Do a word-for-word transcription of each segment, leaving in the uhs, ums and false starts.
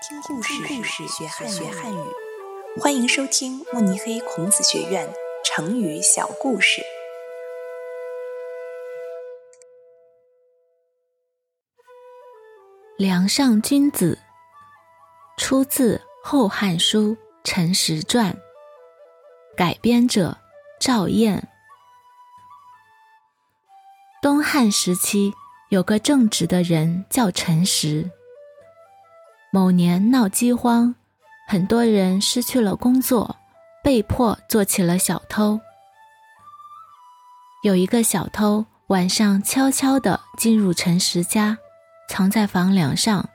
听故事, 听故事学汉 语, 学汉语欢迎收听慕尼黑孔子学院成语小故事。梁上君子，出自后汉书陈实传，改编者赵燕。东汉时期有个正直的人叫陈实，某年闹饥荒，很多人失去了工作，被迫做起了小偷。有一个小偷晚上悄悄地进入陈实家，藏在房梁上，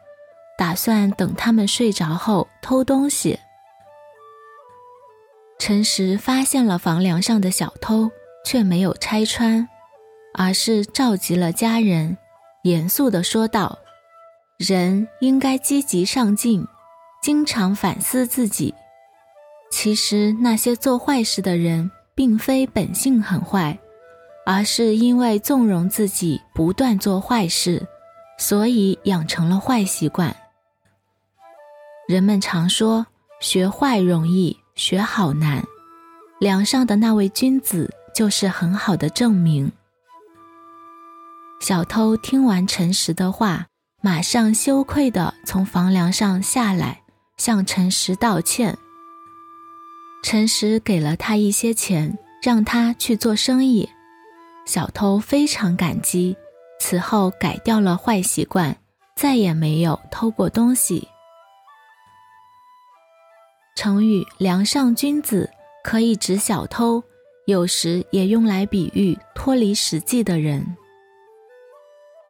打算等他们睡着后偷东西。陈实发现了房梁上的小偷，却没有拆穿，而是召集了家人，严肃地说道：人应该积极上进，经常反思自己。其实那些做坏事的人并非本性很坏，而是因为纵容自己不断做坏事，所以养成了坏习惯。人们常说，学坏容易，学好难。梁上的那位君子就是很好的证明。小偷听完陈实的话，马上羞愧地从房梁上下来，向陈实道歉。陈实给了他一些钱，让他去做生意。小偷非常感激，此后改掉了坏习惯，再也没有偷过东西。成语梁上君子可以指小偷，有时也用来比喻脱离实际的人。